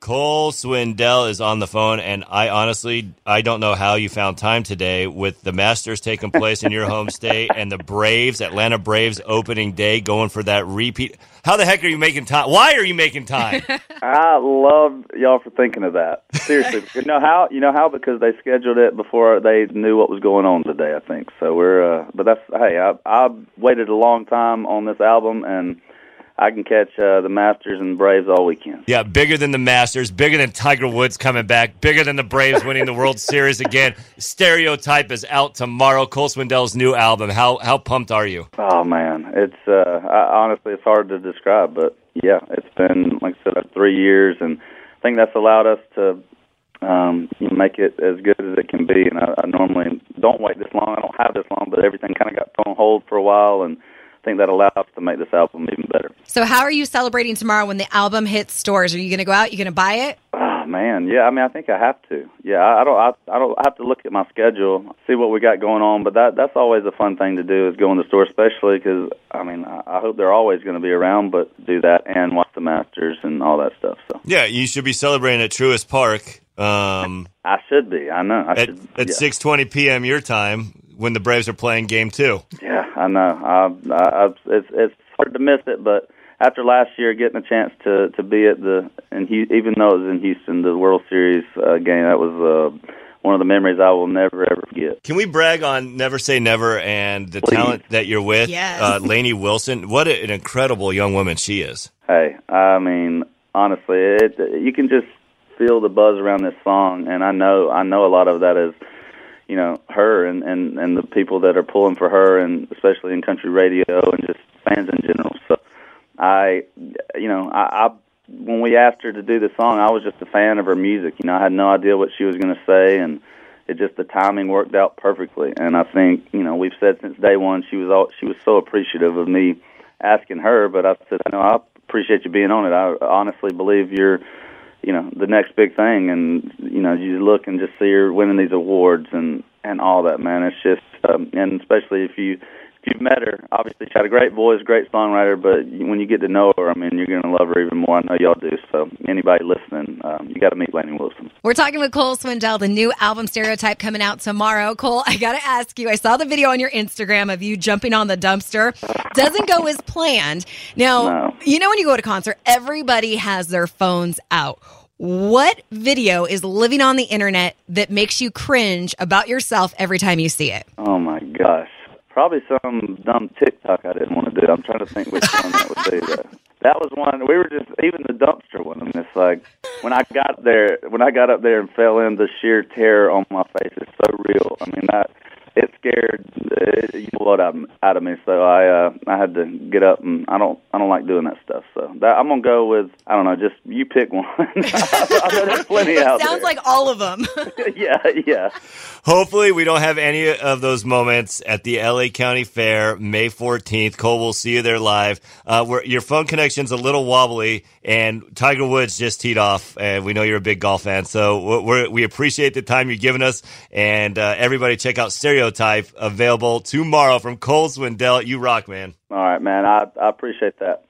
Cole Swindell is on the phone, and I don't know how you found time today with the Masters taking place in your home state and the Atlanta Braves opening day going for that repeat. How the heck are you making time? Why are you making time? I love y'all for thinking of that. Seriously. You know how? Because they scheduled it before they knew what was going on today, I think. So I waited a long time on this album, and I can catch the Masters and Braves all weekend. Yeah, bigger than the Masters, bigger than Tiger Woods coming back, bigger than the Braves winning the World Series again. Stereotype is out tomorrow. Cole Swindell's new album. How pumped are you? Oh man, it's honestly it's hard to describe, but yeah, it's been, like I said, 3 years, and I think that's allowed us to make it as good as it can be. And I normally don't wait this long. I don't have this long, but everything kind of got put on hold for a while, and I think that allows us to make this album even better. So how are you celebrating tomorrow when the album hits stores? Are you going to go out? You going to buy it? Oh, man, yeah. I mean, I think I have to. Yeah, I have to look at my schedule, see what we got going on. But that's always a fun thing to do, is go in the store, especially because I hope they're always going to be around. But do that and watch the Masters and all that stuff. So yeah, you should be celebrating at Truist Park. I should be. I know. At 6:20 p.m. your time, when the Braves are playing Game 2. Yeah, I know. It's hard to miss it, but after last year, getting a chance to be at even though it was in Houston, the World Series game, that was one of the memories I will never, ever forget. Can we brag on Never Say Never and the talent that you're with? Yes. Lainey Wilson, what an incredible young woman she is. Hey, I mean, honestly, you can just feel the buzz around this song, and I know a lot of that is, you know, her and the people that are pulling for her, and especially in country radio and just fans in general. So I when we asked her to do the song, I was just a fan of her music. You know, I had no idea what she was going to say, and it just, the timing worked out perfectly. And I think, you know, we've said since day one, she was so appreciative of me asking her, but I said, no, I appreciate you being on it. I honestly believe you're, you know, the next big thing, and, you know, you look and just see her winning these awards and all that, man. It's just, and especially if you've met her, obviously she had a great voice, great songwriter, but when you get to know her, I mean, you're going to love her even more. I know y'all do, so anybody listening, you got to meet Lainey Wilson. We're talking with Cole Swindell, the new album Stereotype coming out tomorrow. Cole, I got to ask you, I saw the video on your Instagram of you jumping on the dumpster. Doesn't go as planned. Now, you know when you go to a concert, everybody has their phones out. What video is living on the internet that makes you cringe about yourself every time you see it? Oh, my gosh. Probably some dumb TikTok I didn't want to do. I'm trying to think which one that would be. That was one. We were just, even the dumpster one. And it's like, when I got up there and fell in, the sheer terror on my face is so real. I mean, it scared the blood out of me. So I had to get up, and I don't like doing that stuff. So I'm gonna go with, I don't know. Just you pick one. I know there's plenty out there. Sounds like all of them. Yeah. Hopefully, we don't have any of those moments at the L.A. County Fair, May 14th. Cole, we'll see you there live. Your phone connection's a little wobbly, and Tiger Woods just teed off, and we know you're a big golf fan. So we appreciate the time you're giving us, and everybody check out Stereotype, available tomorrow from Cole Swindell. You rock, man. All right, man. I appreciate that.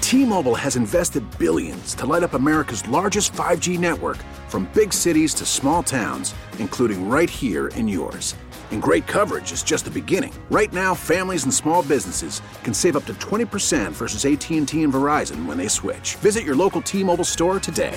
T-Mobile has invested billions to light up America's largest 5G network, from big cities to small towns, including right here in yours. And great coverage is just the beginning. Right now, families and small businesses can save up to 20% versus AT&T and Verizon when they switch. Visit your local T-Mobile store today.